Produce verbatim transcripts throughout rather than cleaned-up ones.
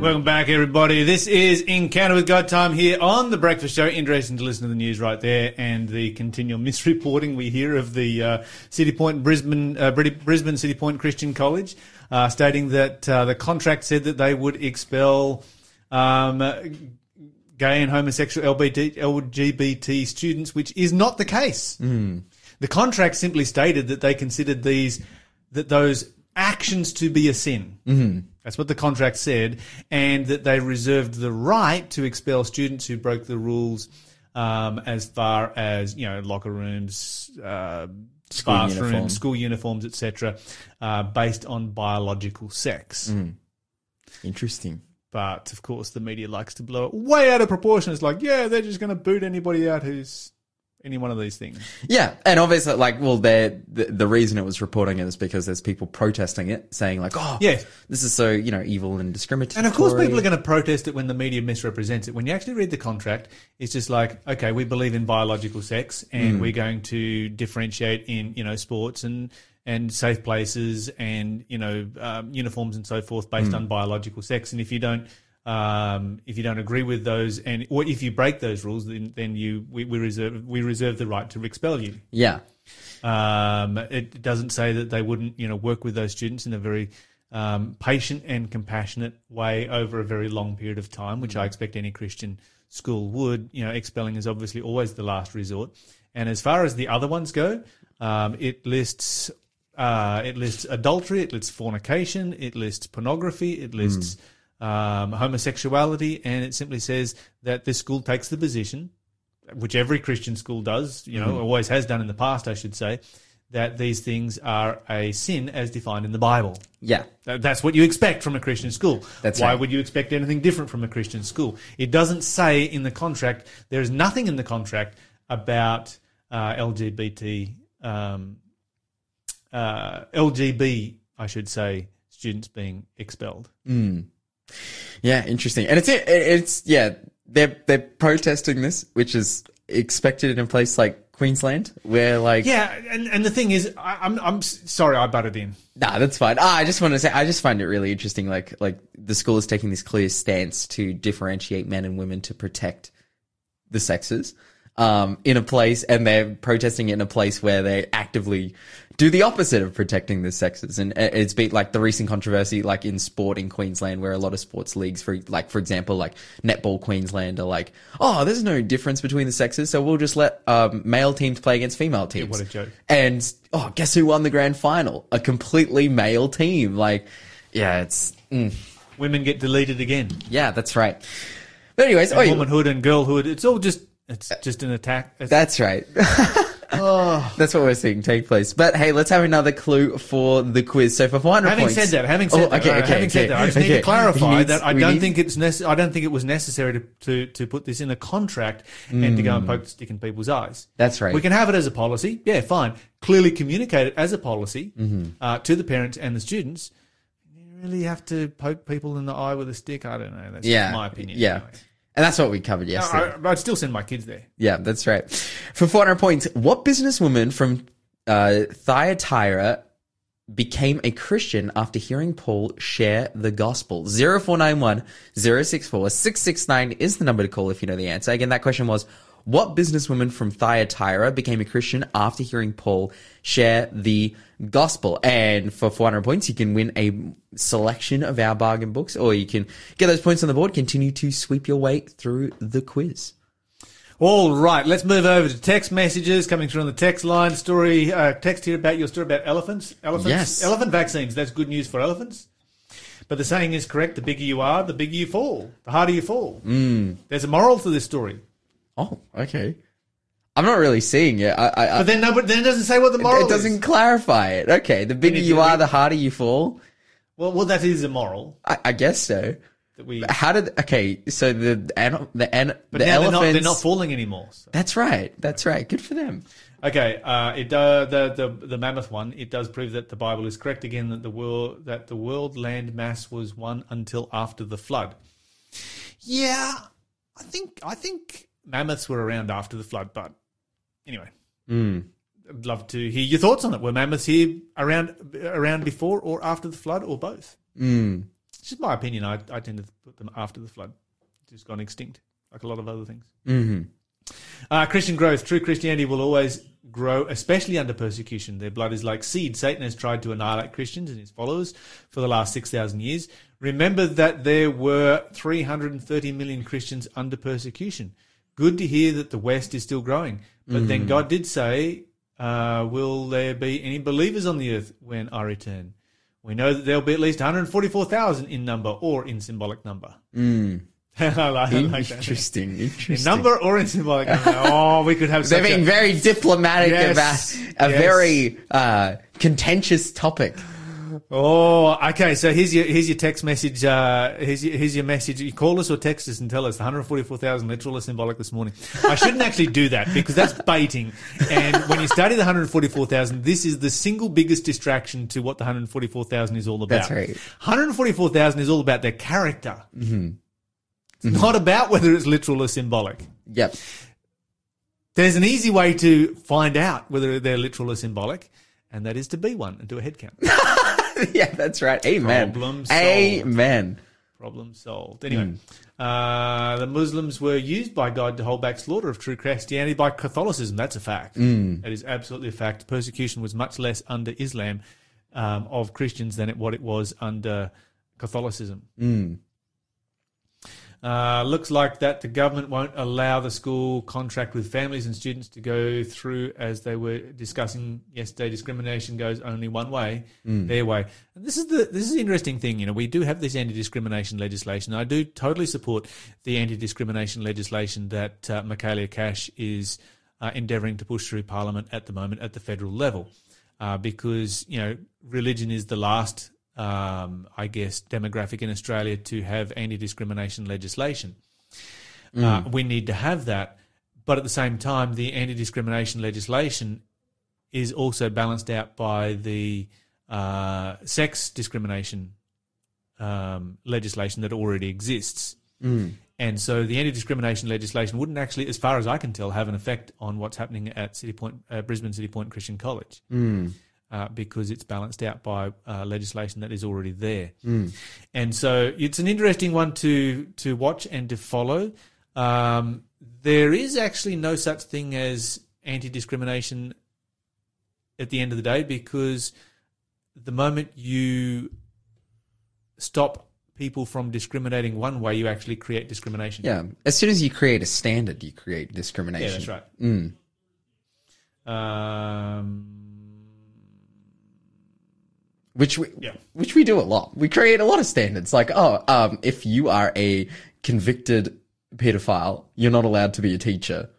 Welcome back, everybody. This is Encounter with God time here on The Breakfast Show. Interesting to listen to the news right there and the continual misreporting we hear of the uh, City Point, Brisbane, uh, Brisbane City Point Christian College, uh, stating that uh, the contract said that they would expel um, gay and homosexual L G B T students, which is not the case. Mm. The contract simply stated that they considered these that those actions to be a sin. Mm-hmm. That's what the contract said, and that they reserved the right to expel students who broke the rules um, as far as, you know, locker rooms, uh, school bathrooms, uniform. school uniforms, et cetera, uh, based on biological sex. Mm. Interesting. But, of course, the media likes to blow it way out of proportion. It's like, yeah, they're just going to boot anybody out who's... any one of these things. Yeah, and obviously, like, well, the, the reason it was reporting it is because there's people protesting it, saying, like, oh, yeah, this is so, you know, evil and discriminatory. And, of course, people are going to protest it when the media misrepresents it. When you actually read the contract, it's just like, okay, we believe in biological sex and mm. we're going to differentiate in, you know, sports and, and safe places and, you know, um, uniforms and so forth based mm. on biological sex. And if you don't... Um, if you don't agree with those, and or if you break those rules, then, then you we, we reserve we reserve the right to expel you. Yeah, um, it doesn't say that they wouldn't, you know, work with those students in a very um, patient and compassionate way over a very long period of time, which I expect any Christian school would. You know, expelling is obviously always the last resort. And as far as the other ones go, um, it lists uh, it lists adultery, it lists fornication, it lists pornography, it lists. Mm. Um, homosexuality, and it simply says that this school takes the position, which every Christian school does, you know, mm-hmm. always has done in the past, I should say, that these things are a sin as defined in the Bible. Yeah. That's what you expect from a Christian school. That's Why right. would you expect anything different from a Christian school? It doesn't say in the contract, there is nothing in the contract about uh, L G B T, um, uh, L G B, I should say, students being expelled. Mm. Yeah, interesting. And it's, it, it's yeah, they're, they're protesting this, which is expected in a place like Queensland, where like... Yeah, and, and the thing is, I, I'm I'm sorry I butted in. Nah, that's fine. Ah, I just want to say, I just find it really interesting, like, like the school is taking this clear stance to differentiate men and women to protect the sexes um, in a place, and they're protesting it in a place where they actively... do the opposite of protecting the sexes. And it's been like the recent controversy, like in sport in Queensland, where a lot of sports leagues, for like, for example, like Netball Queensland are like, oh, there's no difference between the sexes, so we'll just let um, male teams play against female teams. Yeah, what a joke. And, oh, guess who won the grand final? A completely male team. Like, yeah, it's... Mm. Women get deleted again. Yeah, that's right. But anyways... And oh, womanhood and girlhood, it's all just, it's just an attack. It's, that's right. Oh. That's what we're seeing take place. But hey, let's have another clue for the quiz. So for final having points, said that, having said oh, okay, that, okay, right, okay, having okay, said that, I just okay. need to clarify needs, that I don't need... think it's nece- I don't think it was necessary to, to, to put this in a contract mm. and to go and poke the stick in people's eyes. That's right. We can have it as a policy. Yeah, fine. Clearly communicate it as a policy mm-hmm. uh, to the parents and the students. You really have to poke people in the eye with a stick. I don't know. That's yeah. my opinion. Yeah. Anyway. And that's what we covered yesterday. No, I, I'd still send my kids there. Yeah, that's right. For four hundred points, what businesswoman from uh, Thyatira became a Christian after hearing Paul share the gospel? zero four nine one, zero six four, six six nine is the number to call if you know the answer. Again, that question was, what businesswoman from Thyatira became a Christian after hearing Paul share the gospel? And for four hundred points, you can win a selection of our bargain books, or you can get those points on the board, continue to sweep your way through the quiz. All right, let's move over to text messages coming through on the text line. Story uh, text here about your story about elephants. Elephants. Yes. Elephant vaccines, that's good news for elephants. But the saying is correct, the bigger you are, the bigger you fall, the harder you fall. Mm. There's a moral to this story. Oh, okay. I'm not really seeing it. I, I, but then, no, but then it doesn't say what the moral is. It doesn't is. clarify it. Okay, the bigger you are, we, the harder you fall. Well, well, that is a moral. I, I guess so. That we. How did? Okay, so the the an but the now elephants. They're not, they're not falling anymore. So. That's right. That's right. Good for them. Okay. Uh, it uh, the the the mammoth one. It does prove that the Bible is correct again. That the world that the world land mass was one until after the flood. Yeah, I think I think. Mammoths were around after the flood, but anyway, mm. I'd love to hear your thoughts on it. Were mammoths here around around before or after the flood, or both? Mm. It's just my opinion. I, I tend to put them after the flood. It's just gone extinct, like a lot of other things. Mm-hmm. Uh, Christian growth. True Christianity will always grow, especially under persecution. Their blood is like seed. Satan has tried to annihilate Christians and his followers for the last six thousand years. Remember that there were three hundred thirty million Christians under persecution. Good to hear that the West is still growing. But mm. then God did say, uh, will there be any believers on the earth when I return? We know that there'll be at least one hundred forty-four thousand in number or in symbolic number. Mm. I like, interesting, I like that. Interesting. In number or in symbolic number. Oh, we could have such They're being a... very diplomatic yes, about a yes. very uh, contentious topic. Oh, okay. So here's your here's your text message. Uh, here's your, here's your message. You call us or text us and tell us one hundred forty-four thousand literal or symbolic this morning. I shouldn't actually do that because that's baiting. And when you study the one hundred forty-four thousand, this is the single biggest distraction to what the one hundred forty-four thousand is all about. That's right. one hundred forty-four thousand is all about their character. Mm-hmm. It's not about whether it's literal or symbolic. Yep. There's an easy way to find out whether they're literal or symbolic, and that is to be one and do a head count. Yeah, that's right. Amen. Problem solved. Amen. Problem solved. Anyway, mm. uh, the Muslims were used by God to hold back slaughter of true Christianity by Catholicism. That's a fact. Mm. That is absolutely a fact. Persecution was much less under Islam um, of Christians than it, what it was under Catholicism. Mm. Uh, looks like that the government won't allow the school contract with families and students to go through as they were discussing yesterday. Discrimination goes only one way, mm. their way. And this is the this is the interesting thing. You know, we do have this anti-discrimination legislation. I do totally support the anti-discrimination legislation that uh, Michaelia Cash is uh, endeavouring to push through Parliament at the moment at the federal level, uh, because you know religion is the last. Um, I guess, demographic in Australia to have anti-discrimination legislation. Mm. Uh, we need to have that. But at the same time, the anti-discrimination legislation is also balanced out by the uh, sex discrimination um, legislation that already exists. Mm. And so the anti-discrimination legislation wouldn't actually, as far as I can tell, have an effect on what's happening at City Point, uh, Brisbane City Point Christian College. Mm. Uh, because it's balanced out by uh, legislation that is already there. Mm. And so it's an interesting one to to watch and to follow. Um, there is actually no such thing as anti-discrimination at the end of the day, because the moment you stop people from discriminating one way, you actually create discrimination. Yeah, as soon as you create a standard, you create discrimination. Yeah, that's right. Mm. Um... Which we, yeah. which we do a lot. We create a lot of standards. Like, oh, um, if you are a convicted pedophile, you're not allowed to be a teacher.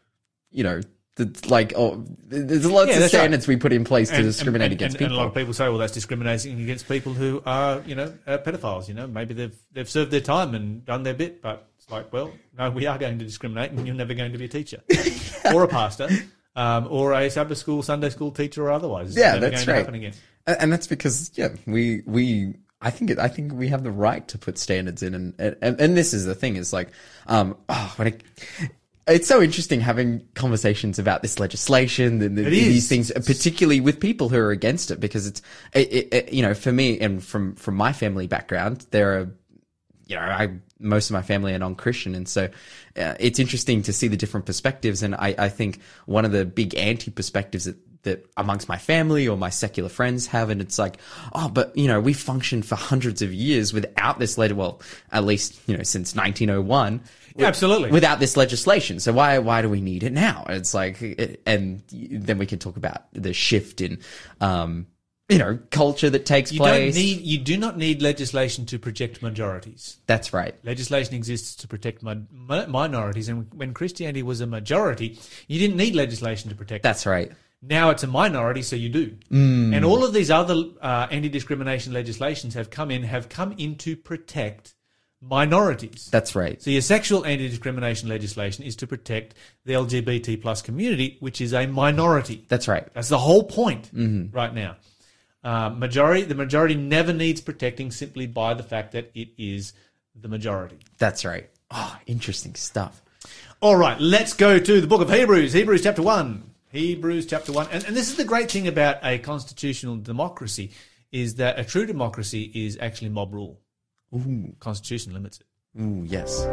You know, the, like, oh, there's lots yeah, of standards right. we put in place to and, discriminate and, and, against and, people. And a lot of people say, well, that's discriminating against people who are, you know, uh, pedophiles. You know, maybe they've they've served their time and done their bit, but it's like, well, no, we are going to discriminate, and you're never going to be a teacher or a pastor um, or a Sabbath school, Sunday school teacher, or otherwise. It's yeah, that's going right. to again. And that's because, yeah, we, we, I think, it, I think we have the right to put standards in. And, and, and this is the thing is like, um, oh, when it, it's so interesting having conversations about this legislation and the, these things, particularly with people who are against it, because it's, it, it, it, you know, for me and from, from my family background, there are, you know, I, most of my family are non-Christian. And so uh, it's interesting to see the different perspectives. And I, I think one of the big anti-perspectives that, that amongst my family or my secular friends have, and it's like, oh, but, you know, we functioned for hundreds of years without this later, well, at least, you know, since nineteen oh one. Yeah, absolutely. Without this legislation. So why, why do we need it now? And it's like, it, and then we can talk about the shift in, um, you know, culture that takes you place. Don't need, you do not need legislation to project majorities. That's right. Legislation exists to protect mi- minorities. And when Christianity was a majority, you didn't need legislation to protect. That's them. Right. Now it's a minority, so you do. Mm. And all of these other uh, anti-discrimination legislations have come in, have come in to protect minorities. That's right. So your sexual anti-discrimination legislation is to protect the L G B T plus community, which is a minority. That's right. That's the whole point mm-hmm. right now. Uh, majority, the majority never needs protecting simply by the fact that it is the majority. That's right. Oh, interesting stuff. All right, let's go to the book of Hebrews, Hebrews chapter one. Hebrews chapter one. And, and this is the great thing about a constitutional democracy, is that a true democracy is actually mob rule. Ooh. Constitution limits it. Ooh, yes.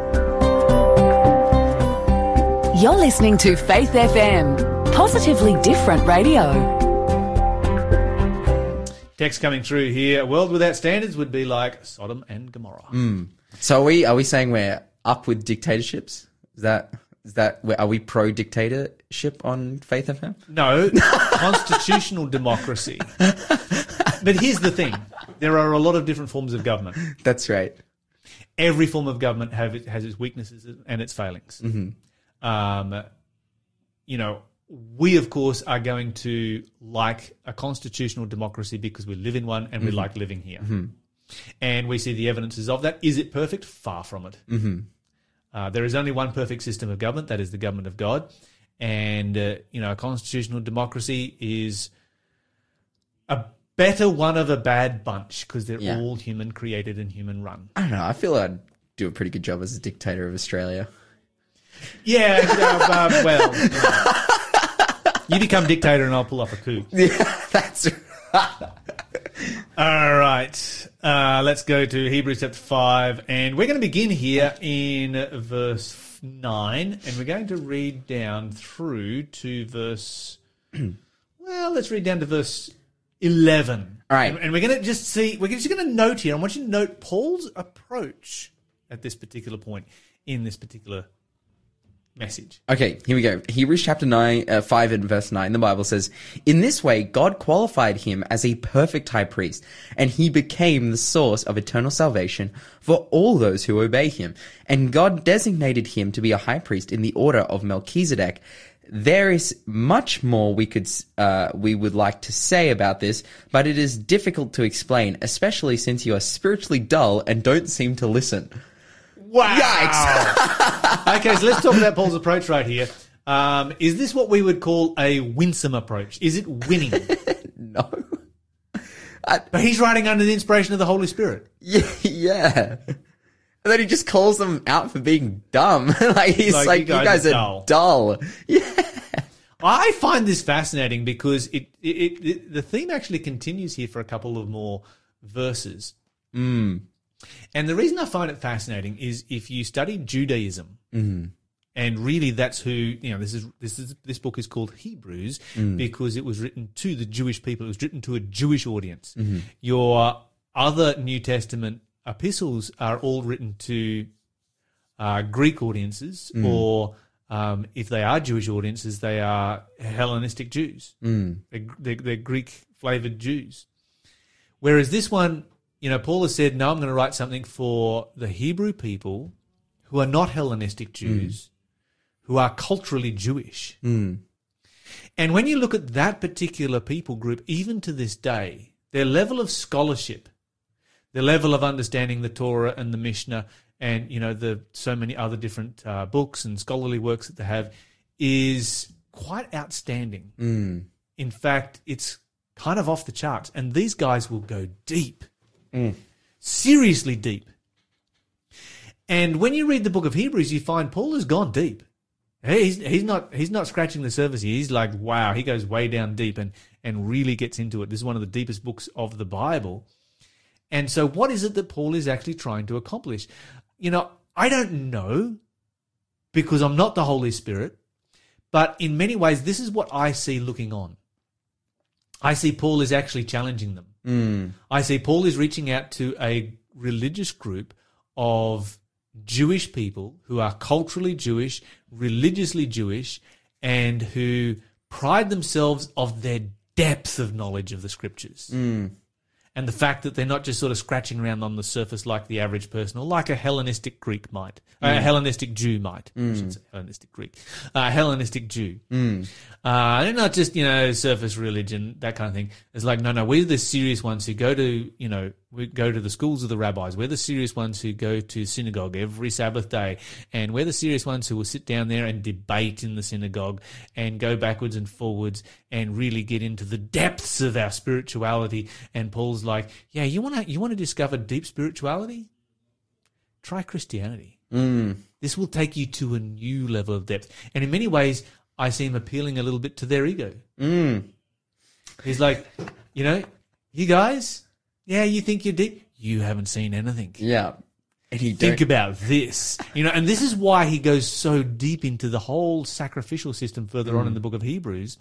You're listening to Faith F M, positively different radio. Text coming through here. A world without standards would be like Sodom and Gomorrah. Mm. So are we are we saying we're up with dictatorships? Is that is that are we pro dictatorship on Faith F M? No, constitutional democracy. But here's the thing: there are a lot of different forms of government. That's right. Every form of government have, has its weaknesses and its failings. Mm-hmm. Um, you know. We, of course, are going to like a constitutional democracy because we live in one and mm-hmm. we like living here. Mm-hmm. And we see the evidences of that. Is it perfect? Far from it. Mm-hmm. Uh, there is only one perfect system of government, that is the government of God. And, uh, you know, a constitutional democracy is a better one of a bad bunch because they're yeah. all human created and human run. I don't know. I feel I'd do a pretty good job as a dictator of Australia. Yeah, uh, uh, well... You know. You become dictator and I'll pull off a coup. Yeah, that's right. All right. Uh, let's go to Hebrews chapter five. And we're going to begin here in verse nine. And we're going to read down through to verse... well, let's read down to verse eleven. All right. And, and we're going to just see... We're just going to note here. I want you to note Paul's approach at this particular point in this particular message. Okay, here we go. Hebrews chapter nine, uh, five and verse nine, the Bible says, "In this way God qualified him as a perfect high priest, and he became the source of eternal salvation for all those who obey him. And God designated him to be a high priest in the order of Melchizedek. There is much more we could uh, we would like to say about this, but it is difficult to explain, especially since you are spiritually dull and don't seem to listen." Wow. Yikes. Okay, so let's talk about Paul's approach right here. Um, is this what we would call a winsome approach? Is it winning? No. I, but he's writing under the inspiration of the Holy Spirit. Yeah. yeah. And then he just calls them out for being dumb. like He's like, like you guys, you guys are dull. dull. Yeah. I find this fascinating because it, it, it, it the theme actually continues here for a couple of more verses. Mm. And the reason I find it fascinating is if you study Judaism, mm-hmm. and really that's who, you know, this is this is this book is called Hebrews mm. because it was written to the Jewish people. It was written to a Jewish audience. Mm-hmm. Your other New Testament epistles are all written to uh, Greek audiences, mm. or um, if they are Jewish audiences, they are Hellenistic Jews. Mm. They're, they're, they're Greek-flavored Jews. Whereas this one... You know, Paul has said, no, I'm going to write something for the Hebrew people who are not Hellenistic Jews, mm. who are culturally Jewish. Mm. And when you look at that particular people group, even to this day, their level of scholarship, their level of understanding the Torah and the Mishnah and, you know, the so many other different uh, books and scholarly works that they have is quite outstanding. Mm. In fact, it's kind of off the charts. And these guys will go deep. Mm. Seriously deep. And when you read the book of Hebrews, you find Paul has gone deep. He's he's not he's not scratching the surface here. He's like, wow, he goes way down deep and and really gets into it. This is one of the deepest books of the Bible. And so what is it that Paul is actually trying to accomplish? You know, I don't know because I'm not the Holy Spirit, but in many ways this is what I see looking on. I see Paul is actually challenging them. Mm. I see Paul is reaching out to a religious group of Jewish people who are culturally Jewish, religiously Jewish, and who pride themselves of their depth of knowledge of the Scriptures. Mm. And the fact that they're not just sort of scratching around on the surface like the average person or like a Hellenistic Greek might, mm. a Hellenistic Jew might. Mm. I shouldn't say Hellenistic Greek. A Hellenistic Jew. Mm. Uh, they're not just, you know, surface religion, that kind of thing. It's like, no, no, we're the serious ones who go to, you know, we go to the schools of the rabbis. We're the serious ones who go to synagogue every Sabbath day. And we're the serious ones who will sit down there and debate in the synagogue and go backwards and forwards and really get into the depths of our spirituality. And Paul's like, yeah, you want to you want to discover deep spirituality? Try Christianity. Mm. This will take you to a new level of depth. And in many ways, I see him appealing a little bit to their ego. Mm. He's like, you know, you guys... Yeah, you think you're deep? you haven't seen anything. Yeah. And he Think don't... about this. You know, and this is why he goes so deep into the whole sacrificial system further mm. on in the book of Hebrews,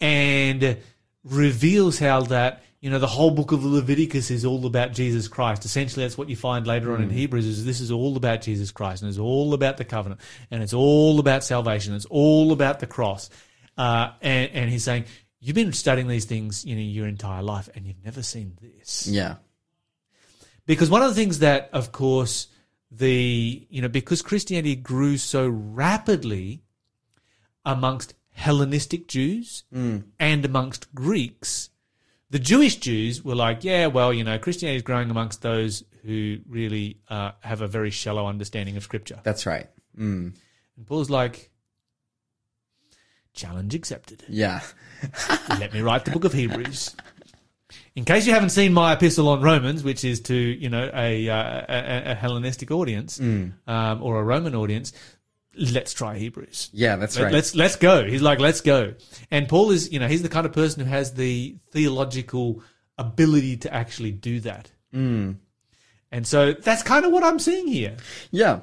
and reveals how that, you know, the whole book of Leviticus is all about Jesus Christ. Essentially, that's what you find later on mm. in Hebrews, is this is all about Jesus Christ, and it's all about the covenant, and it's all about salvation, it's all about the cross. Uh, and, and he's saying, you've been studying these things, you know, your entire life, and you've never seen this. Yeah. Because one of the things that, of course, the, you know, because Christianity grew so rapidly amongst Hellenistic Jews mm. and amongst Greeks, the Jewish Jews were like, yeah, well, you know, Christianity is growing amongst those who really uh, have a very shallow understanding of Scripture. That's right. Mm. And Paul's like, challenge accepted. Yeah. Let me write the book of Hebrews. In case you haven't seen my epistle on Romans, which is to, you know, a, uh, a, a Hellenistic audience mm. um, or a Roman audience, let's try Hebrews. Yeah, that's Let, right. Let's let's go. He's like, let's go. And Paul is, you know, he's the kind of person who has the theological ability to actually do that. Mm. And so that's kind of what I'm seeing here. Yeah.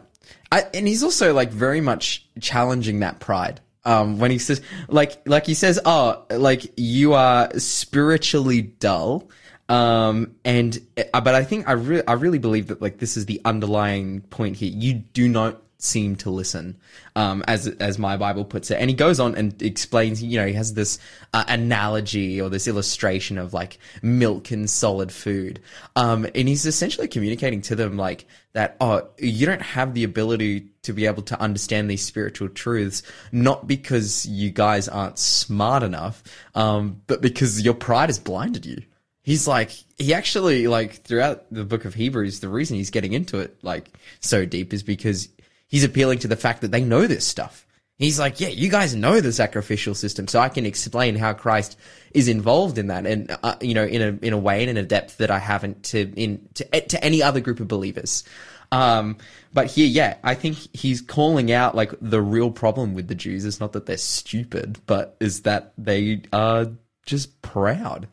I, and he's also like very much challenging that pride. Um, when he says, like, like he says, oh, like you are spiritually dull. Um, and, but I think I really, I really believe that like this is the underlying point here. You do not seem to listen, um, as, as my Bible puts it. And he goes on and explains, you know, he has this uh, analogy or this illustration of like milk and solid food. Um, and he's essentially communicating to them like that, oh, you don't have the ability to be able to understand these spiritual truths, not because you guys aren't smart enough, um, but because your pride has blinded you. He's like, he actually like throughout the book of Hebrews, the reason he's getting into it like so deep is because he's appealing to the fact that they know this stuff. He's like, yeah, you guys know the sacrificial system, so I can explain how Christ is involved in that, and uh, you know, in a in a way and in a depth that I haven't to in to, to any other group of believers. Um, but here, yeah, I think he's calling out like the real problem with the Jews is not that they're stupid, but is that they are just proud.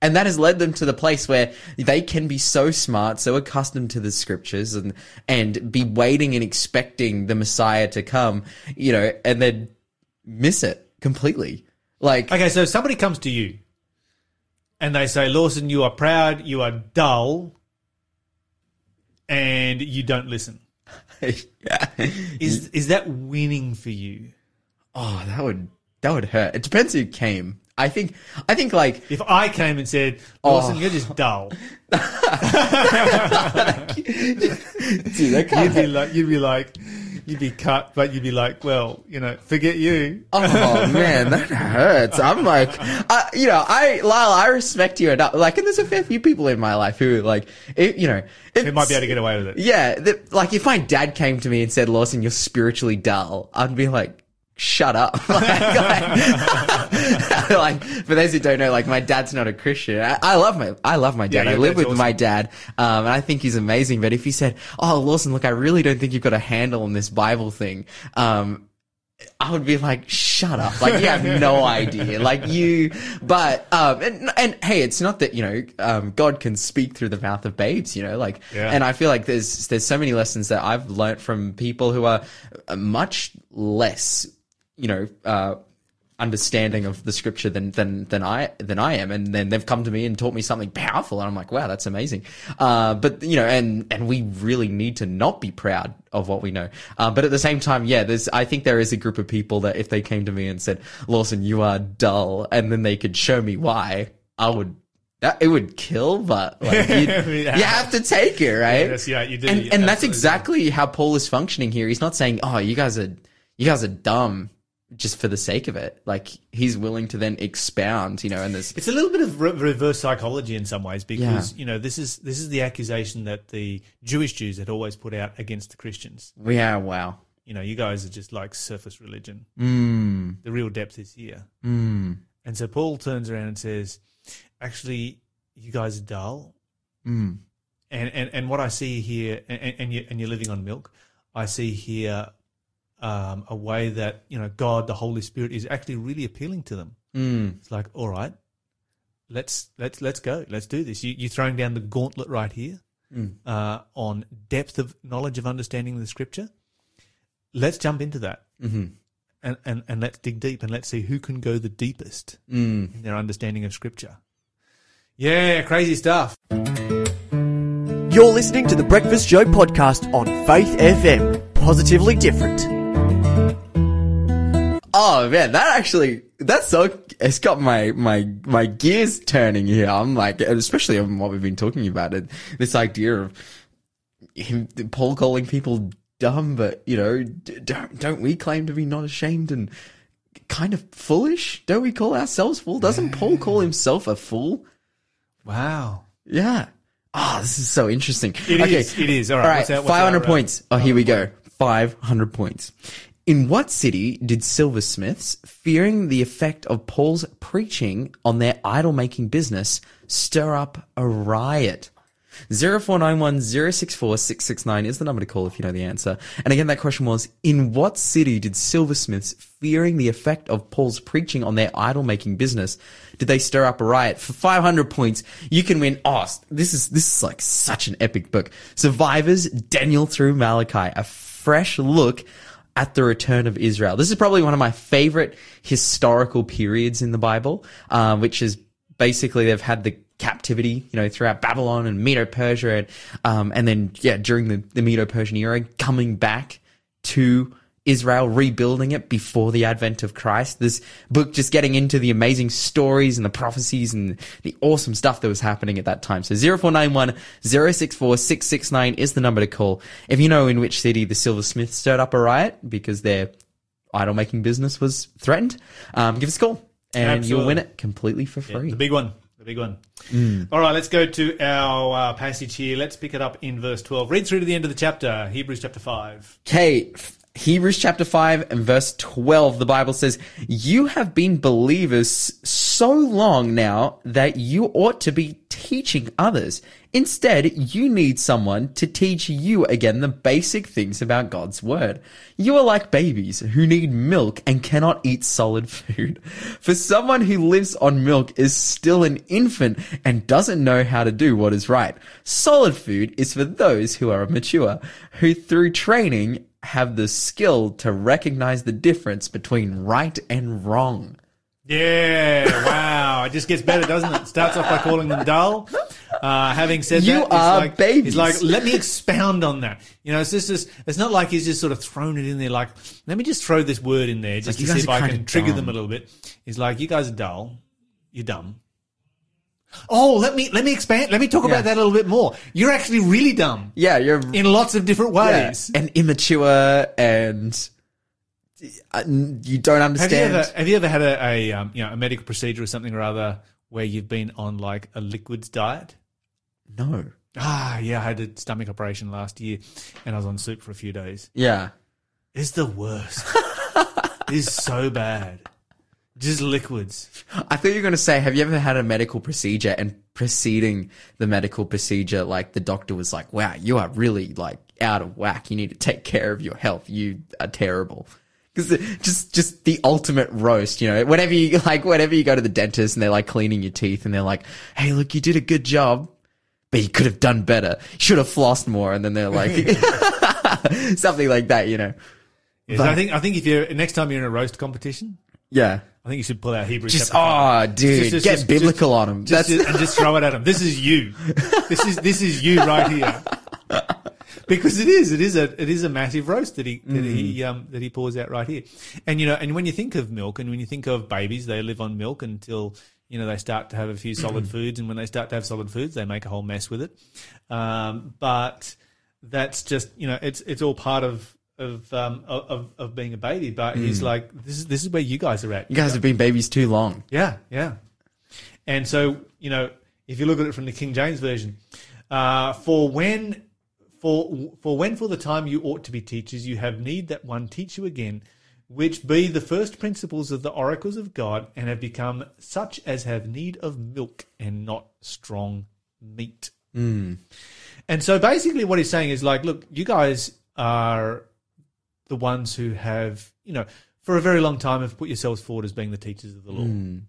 And that has led them to the place where they can be so smart, so accustomed to the scriptures, and, and be waiting and expecting the Messiah to come, you know, and then miss it completely. Like, okay, so if somebody comes to you and they say, Lawson, you are proud, you are dull, and you don't listen. yeah. Is is that winning for you? Oh, that would that would hurt. It depends who came. I think I think like if I came and said, Lawson, oh. you're just dull. Dude, that can't you'd be like you'd be like you'd be cut, but you'd be like, well, you know, forget you. Oh man, that hurts. I'm like, I, you know, I, Lyle, I respect you enough. Like, and there's a fair few people in my life who, like, it, you know, who might be able to get away with it. Yeah, the, like if my dad came to me and said, Lawson, you're spiritually dull, I'd be like, shut up. like, like, for those who don't know, like my dad's not a Christian. I, I love my, I love my dad. Yeah, I live with awesome. my dad. Um, and I think he's amazing. But if he said, oh, Lawson, look, I really don't think you've got a handle on this Bible thing. Um, I would be like, shut up. Like, you have no idea. Like, you, but, um, and, and hey, it's not that, you know, um, God can speak through the mouth of babes, you know, like, yeah. and I feel like there's, there's so many lessons that I've learned from people who are much less, you know, uh, understanding of the scripture than, than, than I, than I am. And then they've come to me and taught me something powerful. And I'm like, wow, that's amazing. Uh, but you know, and, and we really need to not be proud of what we know. Uh, but at the same time, yeah, there's, I think there is a group of people that if they came to me and said, Lawson, you are dull, and then they could show me why, I would, that, it would kill, but like, yeah. you have to take it, right? Yeah, that's, yeah, you do. And, yeah, and that's exactly how Paul is functioning here. He's not saying, oh, you guys are, you guys are dumb, just for the sake of it. Like, he's willing to then expound, you know, and there's... It's a little bit of re- reverse psychology in some ways because, yeah. you know, this is this is the accusation that the Jewish Jews had always put out against the Christians. Yeah, wow. You know, you guys are just like surface religion. Mm. The real depth is here. Mm. And so Paul turns around and says, actually, you guys are dull. Mm. And, and and what I see here, and, and, you, and you're living on milk, I see here... Um, a way that, you know, God, the Holy Spirit, is actually really appealing to them. Mm. It's like, all right, let's let's let's go. Let's do this. You, you're throwing down the gauntlet right here mm. uh, on depth of knowledge of understanding the Scripture. Let's jump into that, mm-hmm. and, and and let's dig deep, and let's see who can go the deepest mm. in their understanding of Scripture. Yeah, crazy stuff. You're listening to the Breakfast Show podcast on Faith F M. Positively different. Oh man, that actually, that's so, it's got my, my, my gears turning here. I'm like, especially on what we've been talking about, it, this idea of him, Paul calling people dumb, but you know, don't, don't we claim to be not ashamed and kind of foolish? Don't we call ourselves fool? Doesn't yeah. Paul call himself a fool? Wow. Yeah. Ah, oh, this is so interesting. It okay. is, it is. All right. All right. What's that, what's five hundred that, points. Right? Oh, here we go. five hundred points. In what city did silversmiths, fearing the effect of Paul's preaching on their idol-making business, stir up a riot? zero four nine one zero six four six six nine is the number to call if you know the answer. And again, that question was, in what city did silversmiths, fearing the effect of Paul's preaching on their idol-making business, did they stir up a riot? For five hundred points, you can win. Oh, this is, this is like such an epic book. Survivors, Daniel through Malachi, a fresh look at the return of Israel. This is probably one of my favorite historical periods in the Bible, uh, which is basically they've had the captivity, you know, throughout Babylon and Medo-Persia, and, um, and then, yeah, during the, the Medo-Persian era, coming back to Israel, rebuilding it before the advent of Christ. This book just getting into the amazing stories and the prophecies and the awesome stuff that was happening at that time. So zero four nine one zero six four six six nine is the number to call if you know in which city the silversmith stirred up a riot because their idol-making business was threatened. Um, give us a call and Absolutely. you'll win it completely for free. Yeah, the big one. The big one. Mm. All right, let's go to our uh, passage here. Let's pick it up in verse twelve. Read through to the end of the chapter, Hebrews chapter five. Okay. Hebrews chapter five and verse twelve, the Bible says, "You have been believers so long now that you ought to be teaching others. Instead, you need someone to teach you again the basic things about God's word. You are like babies who need milk and cannot eat solid food. For someone who lives on milk is still an infant and doesn't know how to do what is right. Solid food is for those who are mature, who through training have the skill to recognize the difference between right and wrong." Yeah, wow. It just gets better, doesn't it? Starts off by calling them dull. Uh, having said you that, it's like, babies. It's like, let me expound on that. You know, it's just, just, it's not like he's just sort of thrown it in there like, let me just throw this word in there just like to see if I can trigger dumb. them a little bit. He's like, you guys are dull. You're dumb. Oh, let me let me expand. Let me talk yeah. about that a little bit more. You're actually really dumb. Yeah, you're in lots of different ways, yeah, and immature, and you don't understand. Have you ever, have you ever had a, a um, you know, a medical procedure or something or other where you've been on like a liquids diet? No. Ah, yeah, I had a stomach operation last year, and I was on soup for a few days. Yeah, it's the worst. It's so bad. Just liquids. I thought you were going to say, have you ever had a medical procedure and preceding the medical procedure, like the doctor was like, wow, you are really like out of whack. You need to take care of your health. You are terrible. Because just, just the ultimate roast, you know, whenever you like, whenever you go to the dentist and they're like cleaning your teeth and they're like, hey, look, you did a good job, but you could have done better. Should have flossed more. And then they're like, something like that, you know. Yes, but, I think, I think if you're next time you're in a roast competition. Yeah. I think you should pull out Hebrews just, chapter five. Oh, dude, just, just, get just, biblical just, on him. Just, just, and just throw it at him. This is you. This is this is you right here. Because it is, it is a it is a massive roast that he that mm. he um that he pours out right here. And you know, and when you think of milk, and when you think of babies, they live on milk until you know they start to have a few solid mm. foods, and when they start to have solid foods, they make a whole mess with it. Um, but that's just you know, it's it's all part of. Of, um, of of being a baby, but mm. he's like, this is this is where you guys are at. You, you guys know? have been babies too long. Yeah, yeah. And so, you know, if you look at it from the King James version, uh, for when for for when for the time you ought to be teachers, you have need that one teach you again, which be the first principles of the oracles of God, and have become such as have need of milk and not strong meat. Mm. And so, basically, what he's saying is like, look, you guys are the ones who have, you know, for a very long time have put yourselves forward as being the teachers of the law. Mm.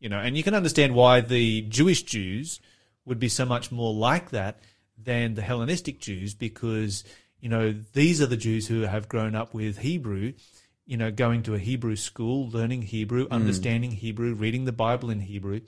You know, and you can understand why the Jewish Jews would be so much more like that than the Hellenistic Jews, because, you know, these are the Jews who have grown up with Hebrew, you know, going to a Hebrew school, learning Hebrew, mm. understanding Hebrew, reading the Bible in Hebrew,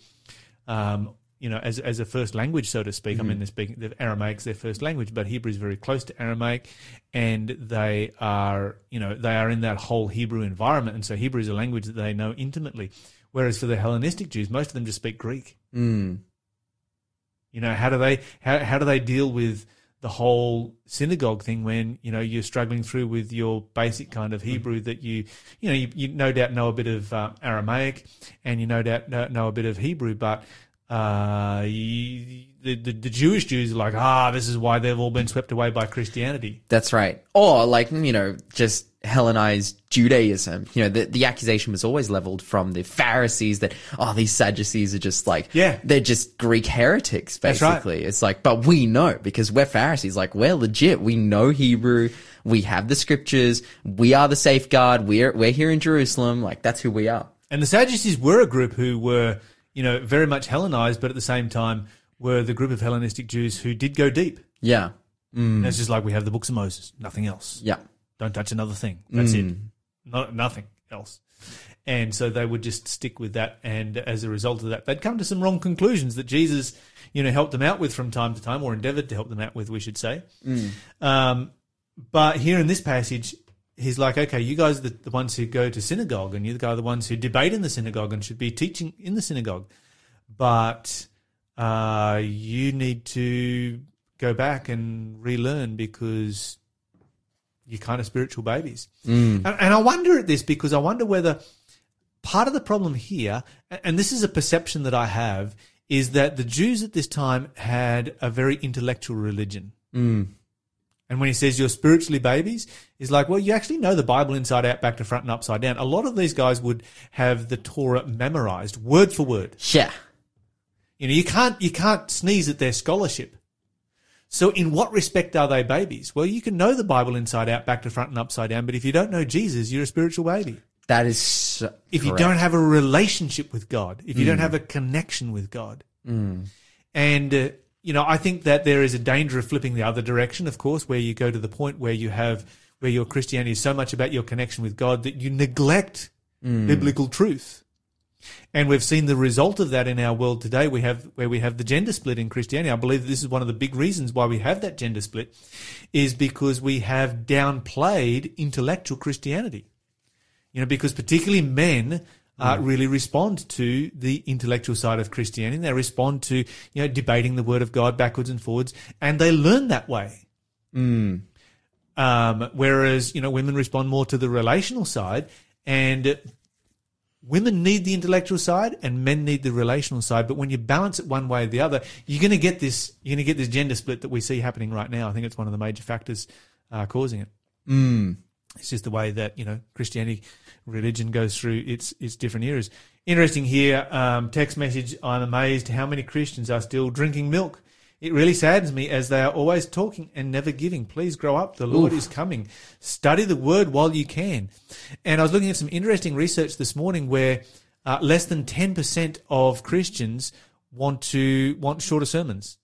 um, you know, as as a first language, so to speak. Mm-hmm. I mean, they're speaking, Aramaic is their first language, but Hebrew is very close to Aramaic, and they are, you know, they are in that whole Hebrew environment, and so Hebrew is a language that they know intimately. Whereas for the Hellenistic Jews, most of them just speak Greek. Mm. You know, how do they how how do they deal with the whole synagogue thing when, you know, you're struggling through with your basic kind of Hebrew that you, you know, you, you no doubt know a bit of uh, Aramaic, and you no doubt know, know a bit of Hebrew, but uh, you, the, the the Jewish Jews are like, ah, this is why they've all been swept away by Christianity. That's right. Or like, you know, just Hellenized Judaism. You know, the, the accusation was always leveled from the Pharisees that, oh, these Sadducees are just like, yeah, they're just Greek heretics, basically. That's right. It's like, but we know because we're Pharisees, like we're legit. We know Hebrew. We have the scriptures. We are the safeguard. We're, we're here in Jerusalem. Like that's who we are. And the Sadducees were a group who were, you know, very much Hellenized, but at the same time were the group of Hellenistic Jews who did go deep. Yeah. Mm. And it's just like, we have the books of Moses, nothing else. Yeah. Don't touch another thing. That's mm. it. Not, nothing else. And so they would just stick with that. And as a result of that, they'd come to some wrong conclusions that Jesus, you know, helped them out with from time to time, or endeavored to help them out with, we should say. Mm. Um, but here in this passage, he's like, okay, you guys are the, the ones who go to synagogue, and you're the, guy, the ones who debate in the synagogue and should be teaching in the synagogue. But uh, you need to go back and relearn, because you're kind of spiritual babies. Mm. And, and I wonder at this, because I wonder whether part of the problem here, and this is a perception that I have, is that the Jews at this time had a very intellectual religion. Mm. And when he says you're spiritually babies, he's like, well, you actually know the Bible inside out, back to front and upside down. A lot of these guys would have the Torah memorized word for word. Yeah. You know, you can't, you can't sneeze at their scholarship. So in what respect are they babies? Well, you can know the Bible inside out, back to front and upside down, but if you don't know Jesus, you're a spiritual baby. That is so If correct. You don't have a relationship with God, if you mm. don't have a connection with God. Mm. And, uh, you know, I think that there is a danger of flipping the other direction, of course, where you go to the point where you have, where your Christianity is so much about your connection with God that you neglect mm. biblical truth. And we've seen the result of that in our world today. We have where we have the gender split in Christianity. I believe this is one of the big reasons why we have that gender split, is because we have downplayed intellectual Christianity. You know, because particularly men uh, mm. really respond to the intellectual side of Christianity. They respond to, you know, debating the Word of God backwards and forwards, and they learn that way. Mm. Um, whereas, you know, women respond more to the relational side, and women need the intellectual side and men need the relational side, but when you balance it one way or the other, you're going to get this. You're going to get this gender split that we see happening right now. I think it's one of the major factors uh, causing it. Mm. It's just the way that, you know, Christianity, religion goes through its its different eras. Interesting here, um, text message. I'm amazed how many Christians are still drinking milk. It really saddens me, as they are always talking and never giving. Please grow up. The Lord Oof. is coming. Study the Word while you can. And I was looking at some interesting research this morning where uh, less than ten percent of Christians want to want shorter sermons.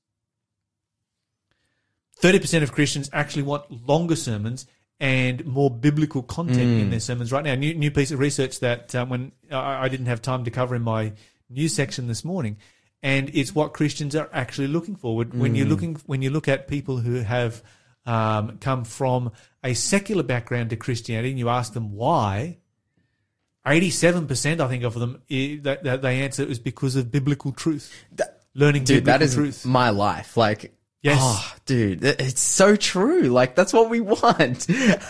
thirty percent of Christians actually want longer sermons and more biblical content mm. in their sermons right now. New, new piece of research that um, when I, I didn't have time to cover in my news section this morning. And it's what Christians are actually looking for. When mm. you're looking, when you look at people who have um, come from a secular background to Christianity, and you ask them why, eighty-seven percent, I think, of them that they, they answer it was because of biblical truth, that, learning dude, biblical that is truth. My life, like. Yes. Oh, dude, it's so true. Like, that's what we want. yeah,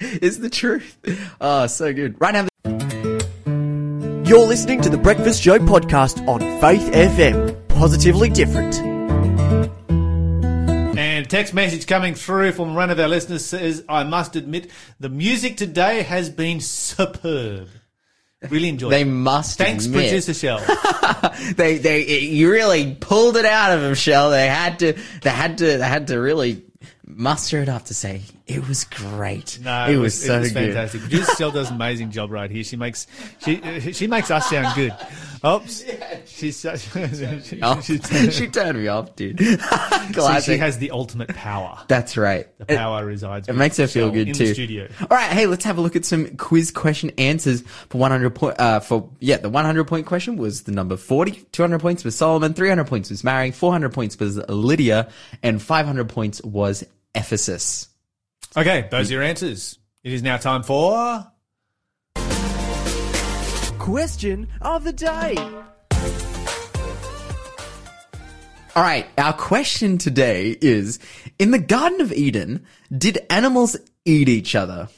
it's the truth. Oh, so good. Right now. You're listening to The Breakfast Show podcast on Faith F M. Positively different. And text message coming through from one of our listeners says, I must admit, the music today has been superb. Really enjoyed they it. They must Thanks, admit. Producer Shell. they, they, it, you really pulled it out of them, Shell. They had to, they had to, they had to really muster it up to say, It was great. No, it was, was so it was fantastic. Good. Producer Sel does an amazing job right here. She makes she she makes us sound good. Oops, yeah, she, she's such, she, oh, she, turned, she turned me off, dude. See, she has the ultimate power. That's right. The power it, resides. It makes her feel good in too. In the studio. All right, hey, let's have a look at some quiz question answers for one hundred point. Uh, for yeah, the one hundred point question was the number forty. Two hundred points was Solomon. Three hundred points was Mary. Four hundred points was Lydia, and five hundred points was Ephesus. Okay, those are your answers. It is now time for... Question of the Day. All right, our question today is, in the Garden of Eden, did animals eat each other?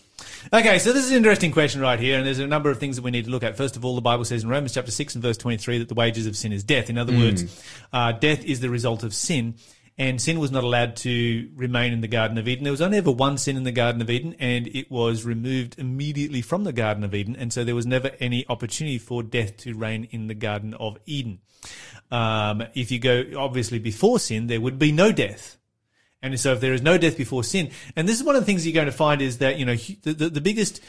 Okay, so this is an interesting question right here, and there's a number of things that we need to look at. First of all, the Bible says in Romans chapter six and verse twenty-three that the wages of sin is death. In other mm. words, uh, death is the result of sin. And sin was not allowed to remain in the Garden of Eden. There was only ever one sin in the Garden of Eden, and it was removed immediately from the Garden of Eden, and so there was never any opportunity for death to reign in the Garden of Eden. Um, if you go, obviously, before sin, there would be no death. And so if there is no death before sin, and this is one of the things you're going to find is that, you know, the, the, the biggest,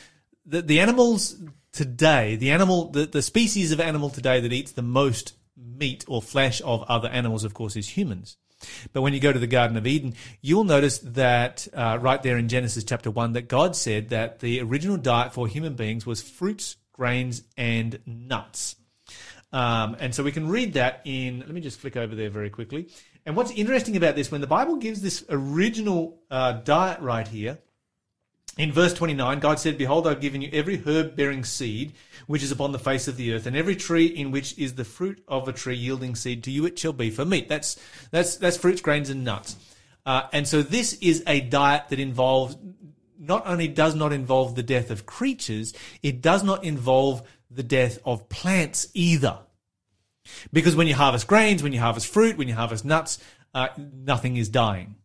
the, the animals today, the animal, the, the species of animal today that eats the most meat or flesh of other animals, of course, is humans. But when you go to the Garden of Eden, you'll notice that uh, right there in Genesis chapter one that God said that the original diet for human beings was fruits, grains, and nuts. Um, and so we can read that in... Let me just flick over there very quickly. And what's interesting about this, when the Bible gives this original uh, diet right here, in verse twenty-nine, God said, "Behold, I've given you every herb-bearing seed which is upon the face of the earth, and every tree in which is the fruit of a tree yielding seed to you, it shall be for meat." That's that's that's fruits, grains, and nuts. Uh, and so this is a diet that involves, not only does not involve the death of creatures, it does not involve the death of plants either. Because when you harvest grains, when you harvest fruit, when you harvest nuts, uh, nothing is dying.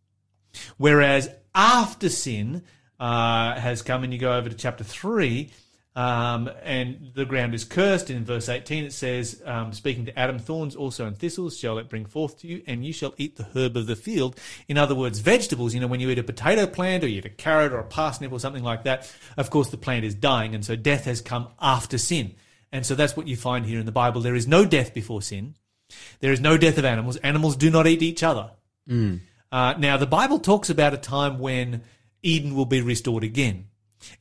Whereas after sin... Uh, has come, and you go over to chapter three, um, and the ground is cursed. In verse eighteen it says, um, speaking to Adam, "Thorns also and thistles shall it bring forth to you, and you shall eat the herb of the field." In other words, vegetables, you know, when you eat a potato plant or you eat a carrot or a parsnip or something like that, of course the plant is dying, and so death has come after sin. And so that's what you find here in the Bible. There is no death before sin. There is no death of animals. Animals do not eat each other. Mm. Uh, now, the Bible talks about a time when Eden will be restored again.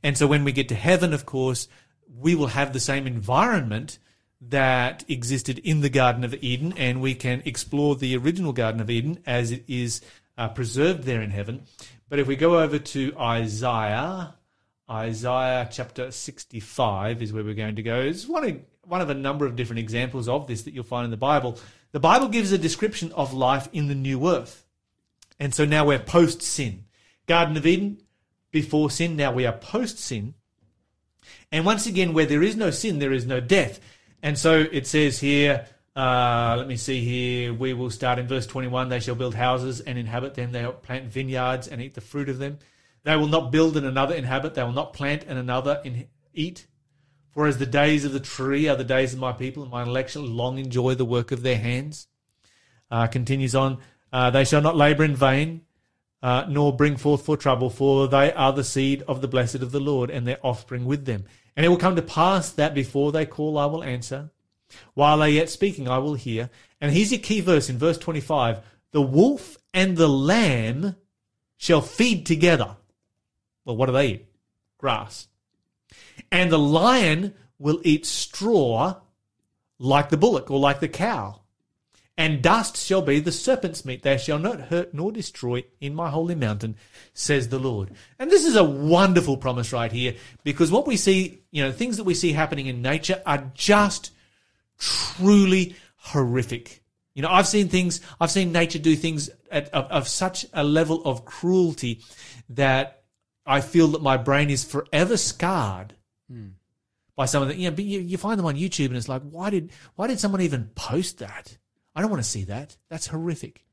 And so when we get to heaven, of course, we will have the same environment that existed in the Garden of Eden, and we can explore the original Garden of Eden as it is uh, preserved there in heaven. But if we go over to Isaiah, Isaiah chapter sixty-five is where we're going to go. It's one of, one of a number of different examples of this that you'll find in the Bible. The Bible gives a description of life in the new earth. And so now we're post-sin. Garden of Eden, before sin, now we are post-sin. And once again, where there is no sin, there is no death. And so it says here, uh, let me see here, we will start in verse twenty-one, "They shall build houses and inhabit them. They shall plant vineyards and eat the fruit of them. They will not build and another inhabit. They will not plant and another in- eat. For as the days of the tree are the days of my people, and my elect shall long enjoy the work of their hands." Uh, continues on, uh, "They shall not labor in vain, Uh, nor bring forth for trouble, for they are the seed of the blessed of the Lord, and their offspring with them. And it will come to pass that before they call, I will answer. While they yet speaking, I will hear." And here's your key verse in verse twenty-five. "The wolf and the lamb shall feed together." Well, what do they eat? Grass. "And the lion will eat straw like the bullock," or like the cow. "And dust shall be the serpent's meat. They shall not hurt nor destroy in my holy mountain, says the Lord." And this is a wonderful promise right here, because what we see, you know, things that we see happening in nature are just truly horrific. You know, I've seen things, I've seen nature do things at, of, of such a level of cruelty that I feel that my brain is forever scarred. Hmm. By some of the, you know, but you, you find them on YouTube and it's like, why did, why did someone even post that? I don't want to see that. That's horrific.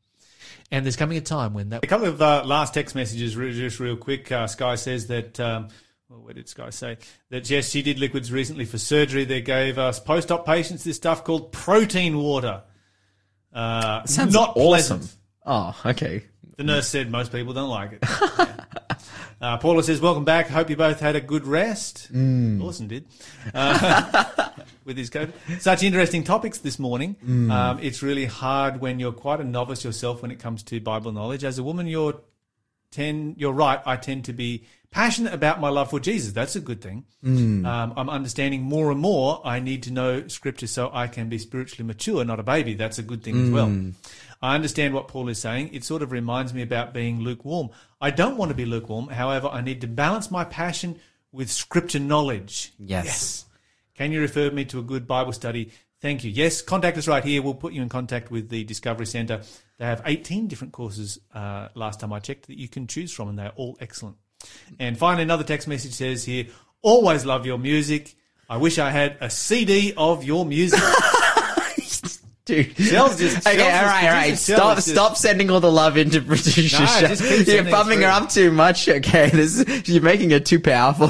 And there's coming a time when that... A couple of uh, last text messages re- just real quick. Uh, Sky says that... Um, well, what did Sky say? That, yes, she did liquids recently for surgery. They gave us post-op patients this stuff called protein water. Uh, Sounds not awesome. Pleasant. Oh, okay. The nurse said most people don't like it. Uh, Paula says, welcome back. Hope you both had a good rest. Mm. Awesome did. Uh, with his COVID. Such interesting topics this morning. Mm. Um, it's really hard when you're quite a novice yourself when it comes to Bible knowledge. As a woman, you're, ten, you're right. I tend to be passionate about my love for Jesus. That's a good thing. Mm. Um, I'm understanding more and more I need to know Scripture so I can be spiritually mature, not a baby. That's a good thing mm. as well. I understand what Paul is saying. It sort of reminds me about being lukewarm. I don't want to be lukewarm. However, I need to balance my passion with Scripture knowledge. Yes. yes. Can you refer me to a good Bible study? Thank you. Yes, contact us right here. We'll put you in contact with the Discovery Center. They have eighteen different courses uh, last time I checked that you can choose from, and they're all excellent. And finally, another text message says here, always love your music. I wish I had a C D of your music. Dude. Just, okay, all right, all right. Stop, just... stop sending all the love into British. No, just keep You're pumping through. her up too much. Okay, this is, you're making it too powerful.